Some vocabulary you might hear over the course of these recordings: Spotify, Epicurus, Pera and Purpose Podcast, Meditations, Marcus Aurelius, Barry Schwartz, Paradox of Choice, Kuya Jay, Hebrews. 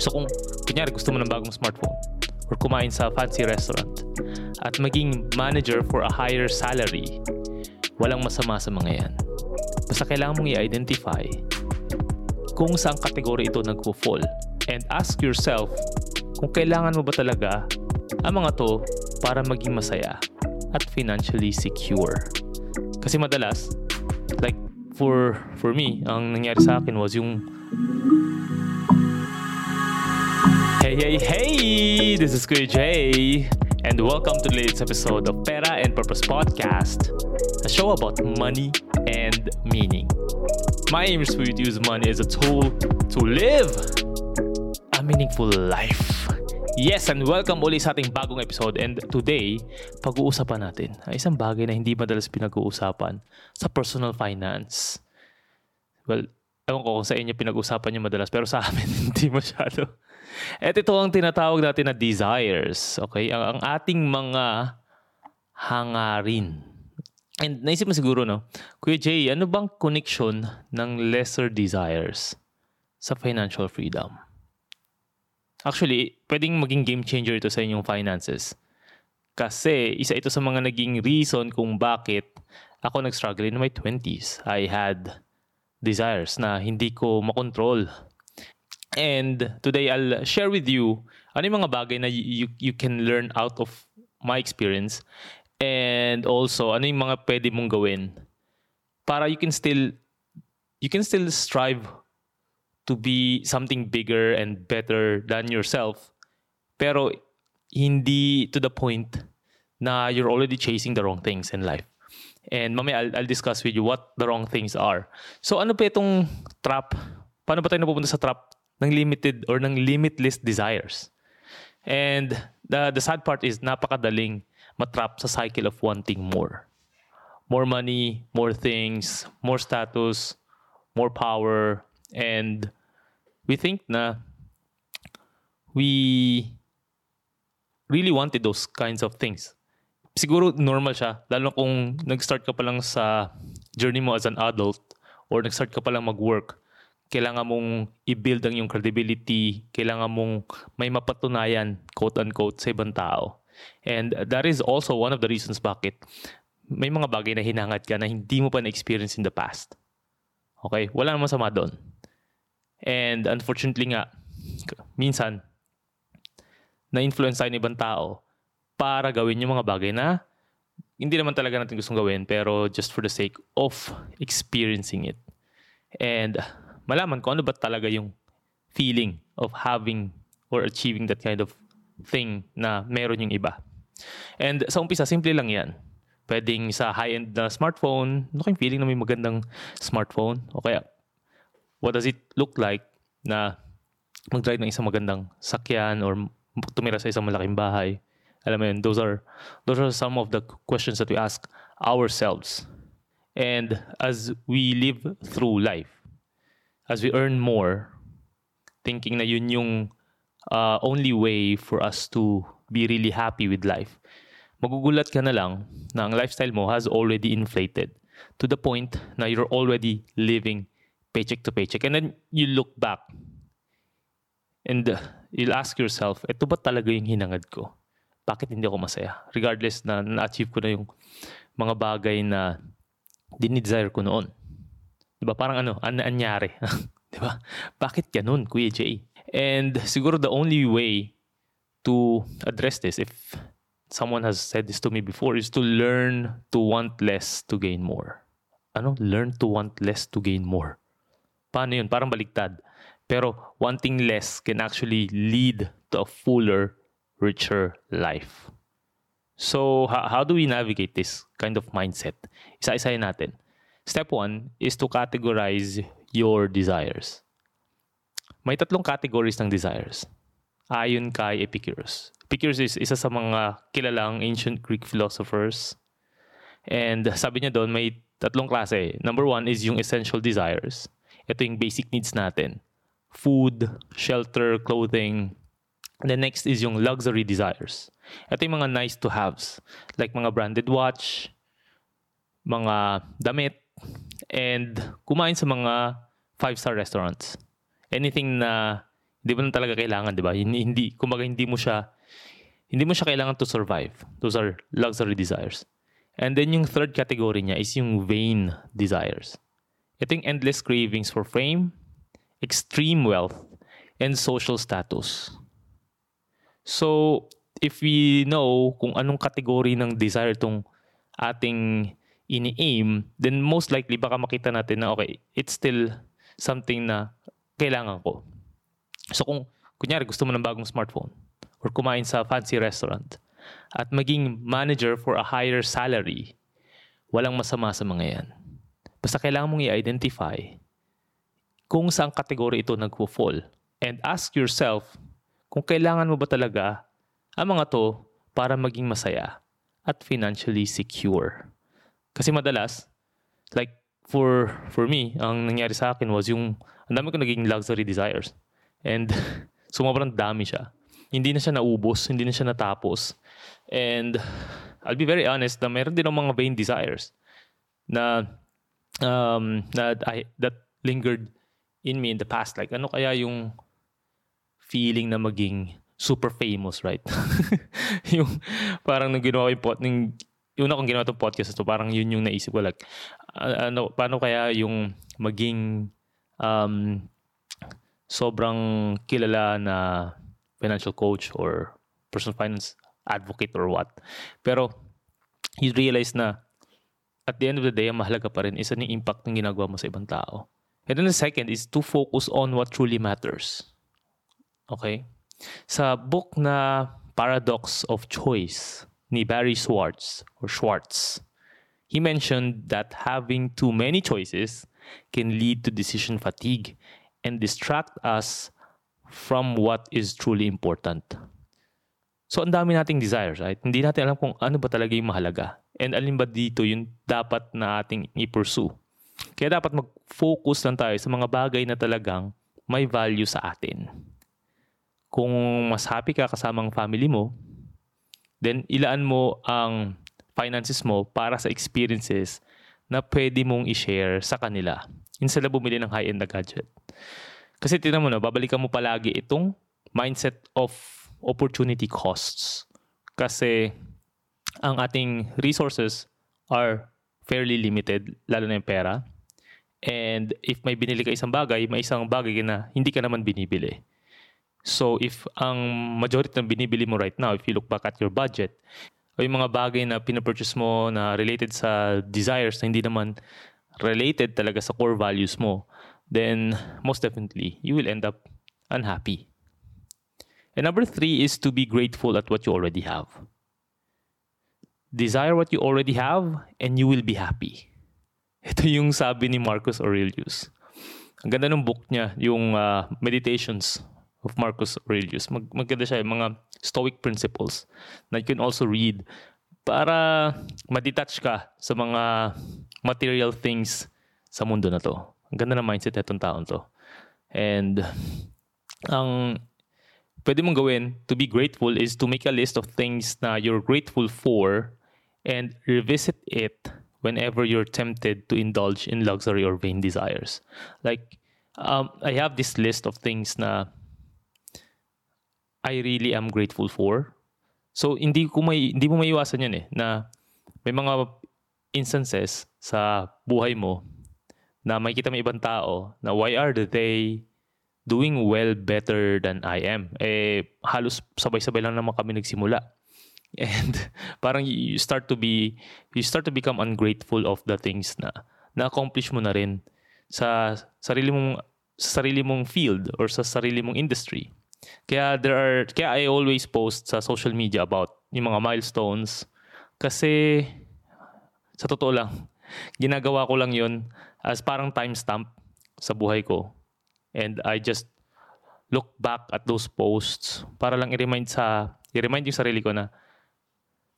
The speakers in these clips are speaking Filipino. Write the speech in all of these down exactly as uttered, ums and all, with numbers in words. So kung kunyari gusto mo ng bagong smartphone or kumain sa fancy restaurant at maging manager for a higher salary, walang masama sa mga yan. Basta kailangan mong i-identify kung saan kategory ito nagpo-fall and ask yourself kung kailangan mo ba talaga ang mga to para maging masaya at financially secure. Kasi madalas, like for for me, ang nangyari sa akin was yung Hey, hey, hey! This is Kuya Jay, and welcome to the latest episode of Pera and Purpose Podcast, a show about money and meaning. My aim is for you to use money as a tool to live a meaningful life. Yes, and welcome ulit sa ating bagong episode. And today, pag-uusapan natin ay isang bagay na hindi madalas pinag-uusapan sa personal finance. Well, ewan ko kung sa inyo pinag-usapan nyo madalas, pero sa amin hindi masyado. At ito ang tinatawag natin na desires. Okay? Ang, ang ating mga hangarin. And naisip mo siguro, no? Kuya Jay, ano bang connection ng lesser desires sa financial freedom? Actually, pwedeng maging game changer ito sa inyong finances. Kasi isa ito sa mga naging reason kung bakit ako nag-struggle in my twenties. I had desires na hindi ko makontrol. And today I'll share with you ano yung mga bagay na you, you, you can learn out of my experience, and also ano yung mga pwede mong gawin para you can still you can still strive to be something bigger and better than yourself, pero hindi to the point na you're already chasing the wrong things in life. And mamaya, I'll, I'll discuss with you what the wrong things are. So, ano pa itong trap? Paano ba tayo napupunta sa trap ng limited or ng limitless desires? And the, the sad part is, napakadaling matrap sa cycle of wanting more. More money, more things, more status, more power. And we think na we really wanted those kinds of things. Siguro normal siya, lalo kung nag-start ka pa lang sa journey mo as an adult or nag-start ka pa lang mag-work. Kailangan mong i-build ang iyong credibility, kailangan mong may mapatunayan, quote-unquote, sa ibang tao. And that is also one of the reasons bakit may mga bagay na hinangad ka na hindi mo pa na-experience in the past. Okay? Wala namang sama doon. And unfortunately nga, minsan, na-influence tayo ng ibang tao para gawin yung mga bagay na hindi naman talaga natin gustong gawin, pero just for the sake of experiencing it. And malaman ko ano ba talaga yung feeling of having or achieving that kind of thing na meron yung iba. And sa umpisa, simple lang yan. Pwedeng sa high-end na smartphone, ano kayong feeling na may magandang smartphone? O kaya, what does it look like na mag-drive ng isang magandang sakyan or tumira sa isang malaking bahay? Alam mo yun, those are, those are some of the questions that we ask ourselves. And as we live through life, as we earn more, thinking na yun yung uh, only way for us to be really happy with life, magugulat ka na lang na ang lifestyle mo has already inflated to the point na you're already living paycheck to paycheck. And then you look back and uh, you'll ask yourself, eto ba talaga yung hinangad ko? Bakit hindi ako masaya? Regardless na na-achieve ko na yung mga bagay na dinidesire ko noon. Diba? Parang ano, an-anyari. Diba? Bakit ganun, Kuya Jay? And siguro the only way to address this, if someone has said this to me before, is to learn to want less to gain more. Ano? Learn to want less to gain more. Paano yun? Parang baligtad. Pero wanting less can actually lead to a fuller, richer life. So, how, how do we navigate this kind of mindset? Isa-isahin natin. Step one is to categorize your desires. May tatlong categories ng desires. Ayon kay Epicurus. Epicurus is isa sa mga kilalang ancient Greek philosophers. And sabi niya doon, may tatlong klase. Number one is yung essential desires. Ito yung basic needs natin. Food, shelter, clothing. The next is yung luxury desires. Ito yung mga nice-to-haves. Like mga branded watch, mga damit, and kumain sa mga five-star restaurants. Anything na Hindi mo na talaga kailangan, di ba? Hindi, hindi, kumbaga hindi mo siya, hindi mo siya kailangan to survive. Those are luxury desires. And then yung third category niya is yung vain desires. Ito yung endless cravings for fame, extreme wealth, and social status. So, if we know kung anong kategory ng desire itong ating ini-aim, then most likely baka makita natin na okay, it's still something na kailangan ko. So kung kunyari gusto mo ng bagong smartphone or kumain sa fancy restaurant at maging manager for a higher salary, walang masama sa mga yan. Basta kailangan mong i-identify kung saan kategory ito nagpo-fall. And ask yourself kung kailangan mo ba talaga ang mga to para maging masaya at financially secure. Kasi madalas, like for for me, ang nangyari sa akin was yung, ang dami ko naging luxury desires. And sumabrang dami siya. Hindi na siya naubos, hindi na siya natapos. And I'll be very honest, na meron din ng mga vain desires na, um, na I, that lingered in me in the past. Like ano kaya yung feeling na maging super famous, right? Yung parang nung ginawa ko yung, pot, yung una kong ginawa itong podcast ito, parang yun yung naisip ko, like, uh, ano, paano kaya yung maging um, sobrang kilala na financial coach or personal finance advocate or what. Pero you realize na at the end of the day, ang mahalaga pa rin is ano yung impact ng ginagawa mo sa ibang tao. And then the second is to focus on what truly matters. Okay? Sa book na Paradox of Choice ni Barry Schwartz or Schwartz, he mentioned that having too many choices can lead to decision fatigue and distract us from what is truly important. So, ang dami nating desires, right? Hindi natin alam kung ano ba talaga yung mahalaga. And alin ba dito yung dapat na ating i-pursue. Kaya dapat mag-focus lang tayo sa mga bagay na talagang may value sa atin. Kung mas happy ka kasamang family mo, then ilaan mo ang finances mo para sa experiences na pwede mong i-share sa kanila. Instead na bumili ng high-end na gadget. Kasi tignan mo na, babalikan mo palagi itong mindset of opportunity costs. Kasi ang ating resources are fairly limited, lalo na yung pera. And if may binili ka isang bagay, may isang bagay na hindi ka naman binibili. So if ang majority ng binibili mo right now, if you look back at your budget, o yung mga bagay na pinapurchase mo na related sa desires na hindi naman related talaga sa core values mo, then most definitely, you will end up unhappy. And number three is to be grateful at what you already have. Desire what you already have and you will be happy. Ito yung sabi ni Marcus Aurelius. Ang ganda ng book niya, yung uh, Meditations of Marcus Aurelius. Mag- maganda siya yung mga stoic principles na you can also read para ma-detach ka sa mga material things sa mundo na to. Ang ganda ng mindset nitong taon to. And ang pwede mong gawin to be grateful is to make a list of things na you're grateful for and revisit it whenever you're tempted to indulge in luxury or vain desires. Like, um, I have this list of things na I really am grateful for. So, hindi ko may, hindi mo maiiwasan yan eh, na may mga instances sa buhay mo na makikita mo ibang tao na why are they doing well better than I am? Eh, halos sabay-sabay lang naman kami nagsimula. And parang you start to be, you start to become ungrateful of the things na na-accomplish mo na rin sa sarili mong, sa sarili mong field or sa sarili mong industry. Kaya there are kaya I always post sa social media about yung mga milestones kasi sa totoo lang ginagawa ko lang yun as parang timestamp sa buhay ko and I just look back at those posts para lang i-remind sa i-remind yung sarili ko na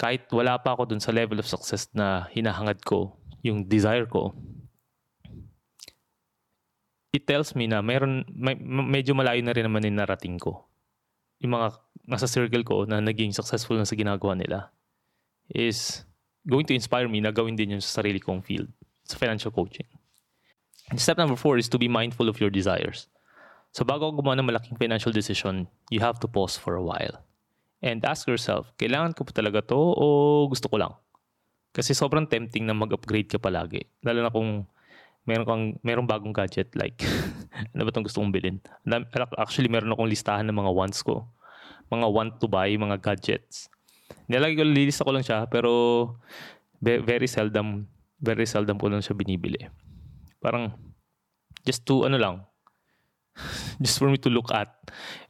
kahit wala pa ako dun sa level of success na hinahangad ko, yung desire ko, it tells me na mayroon, may, medyo malayo na rin naman yung narating ko. Yung mga nasa circle ko na naging successful na sa ginagawa nila is going to inspire me na gawin din yun sa sarili kong field, sa financial coaching. And step number four is to be mindful of your desires. So bago gumawa ng malaking financial decision, you have to pause for a while. And ask yourself, kailangan ko pa talaga to o gusto ko lang? Kasi sobrang tempting na mag-upgrade ka palagi. Lalo na kung meron kang merong bagong gadget like ano ba tong gusto kong bilhin? Actually, meron akong listahan ng mga wants ko. Mga want to buy, mga gadgets. Nilalagay ko, lilista ko lang siya, pero very seldom, very seldom ko lang siya binibili. Parang just to ano lang, just for me to look at.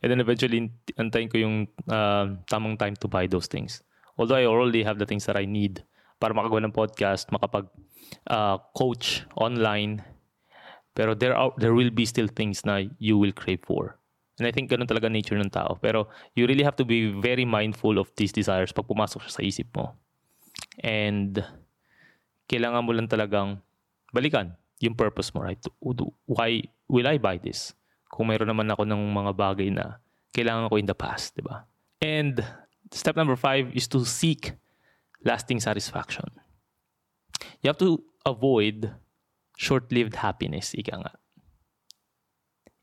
And then eventually, antayin ko yung uh, tamang time to buy those things. Although I already have the things that I need para makagawa ng podcast, makapag-coach uh, online. Pero there are there will be still things na you will crave for. And I think ganun talaga nature ng tao. Pero you really have to be very mindful of these desires pag pumasok siya sa isip mo. And kailangan mo lang talagang balikan yung purpose mo, right? Why will I buy this? Kung mayroon naman ako ng mga bagay na kailangan ko in the past, di ba? And step number five is to seek lasting satisfaction. You have to avoid short-lived happiness, ika nga.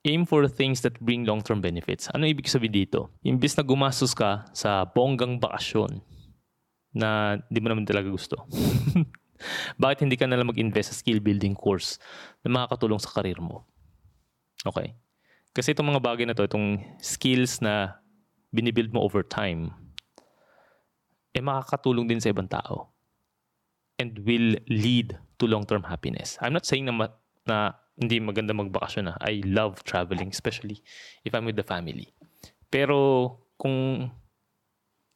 Aim for things that bring long-term benefits. Ano ibig sabihin dito? Imbis na gumastos ka sa bonggang bakasyon na di mo naman talaga gusto. Bakit hindi ka nalang mag-invest sa skill-building course na makakatulong sa karir mo? Okay. Kasi itong mga bagay na to, itong skills na binibuild mo over time, eh makakatulong din sa ibang tao and will lead to long-term happiness. I'm not saying na, ma- na hindi maganda magbakasyon na. I love traveling, especially if I'm with the family. Pero kung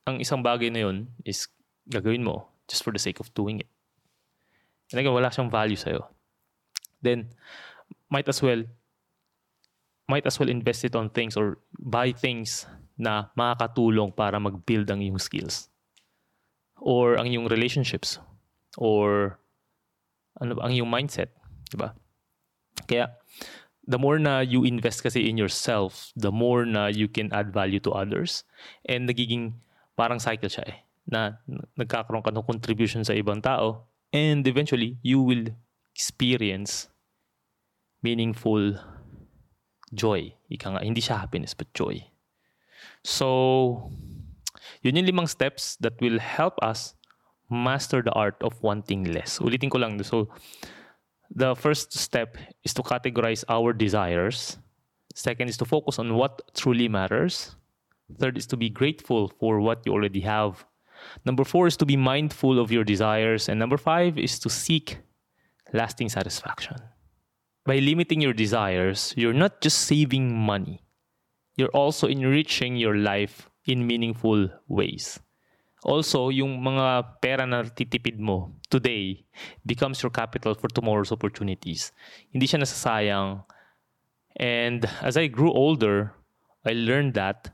ang isang bagay na yun is gagawin mo just for the sake of doing it, and again, wala siyang value sa'yo, then might as well might as well invest it on things or buy things na makakatulong para mag-build ang iyong skills or ang iyong relationships or ano ba, ang iyong mindset, di ba? Kaya the more na you invest kasi in yourself, the more na you can add value to others, and nagiging parang cycle siya eh, na nagkakaroon ka ng contribution sa ibang tao, and eventually you will experience meaningful joy. Ika nga, hindi siya happiness, but joy. So, yun yung limang steps that will help us master the art of wanting less. Ulitin ko lang. So, the first step is to categorize our desires. Second is to focus on what truly matters. Third is to be grateful for what you already have. Number four is to be mindful of your desires. And number five is to seek lasting satisfaction. By limiting your desires, you're not just saving money. You're also enriching your life in meaningful ways. Also, yung mga pera na titipid mo today becomes your capital for tomorrow's opportunities. Hindi siya nasasayang. And as I grew older, I learned that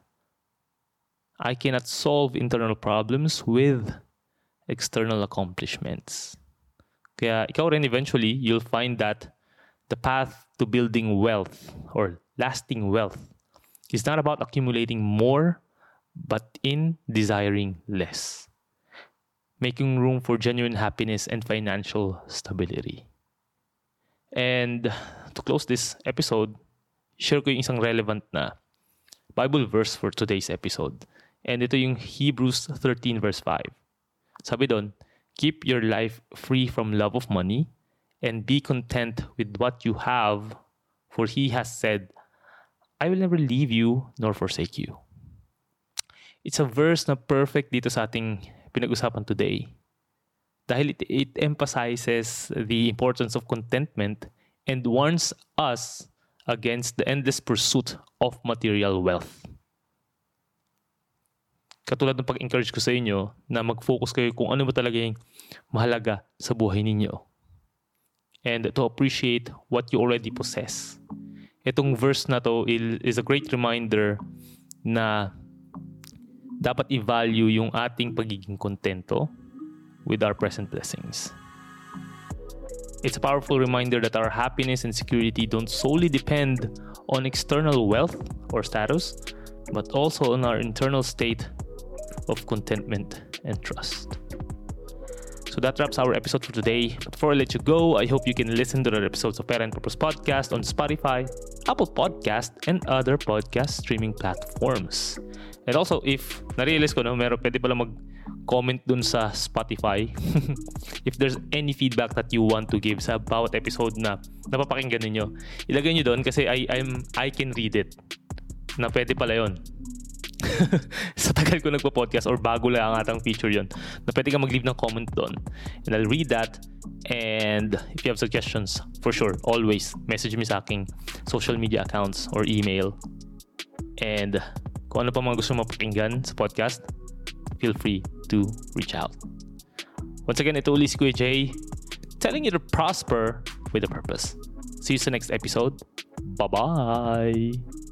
I cannot solve internal problems with external accomplishments. Kaya ikaw rin eventually, you'll find that the path to building wealth or lasting wealth is not about accumulating more, but in desiring less, making room for genuine happiness and financial stability. And to close this episode, share ko yung isang relevant na Bible verse for today's episode. And ito yung Hebrews thirteen verse five. Sabi doon, keep your life free from love of money, and be content with what you have, for He has said, I will never leave you nor forsake you. It's a verse na perfect dito sa ating pinag-usapan today. Dahil it, it emphasizes the importance of contentment and warns us against the endless pursuit of material wealth. Katulad ng pag-encourage ko sa inyo na mag-focus kayo kung ano ba talaga yung mahalaga sa buhay ninyo, and to appreciate what you already possess. Itong verse na to is a great reminder na dapat i-value yung ating pagiging kontento with our present blessings. It's a powerful reminder that our happiness and security don't solely depend on external wealth or status, but also on our internal state of contentment and trust. So that wraps our episode for today. Before I let you go, I hope you can listen to other episodes of Pera and Purpose Podcast on Spotify, Apple Podcast, and other podcast streaming platforms. And also, if na-realize ko na meron, pwede pala mag-comment dun sa Spotify. If there's any feedback that you want to give sa bawat episode na napapakinggan ninyo, ilagay nyo dun kasi I, I'm, I can read it. Na pwede pala yun. Sa tagal ko nagpo-podcast or bago lang ang atang feature yun, na pwede kang mag-leave ng comment doon, and I'll read that. And if you have suggestions, for sure, always message me sa aking social media accounts or email. And kung ano pa mga gusto mapakinggan sa podcast, feel free to reach out. Once again, ito ulit si Kuya Jay, telling you to prosper with a purpose. See you sa next episode. Bye bye.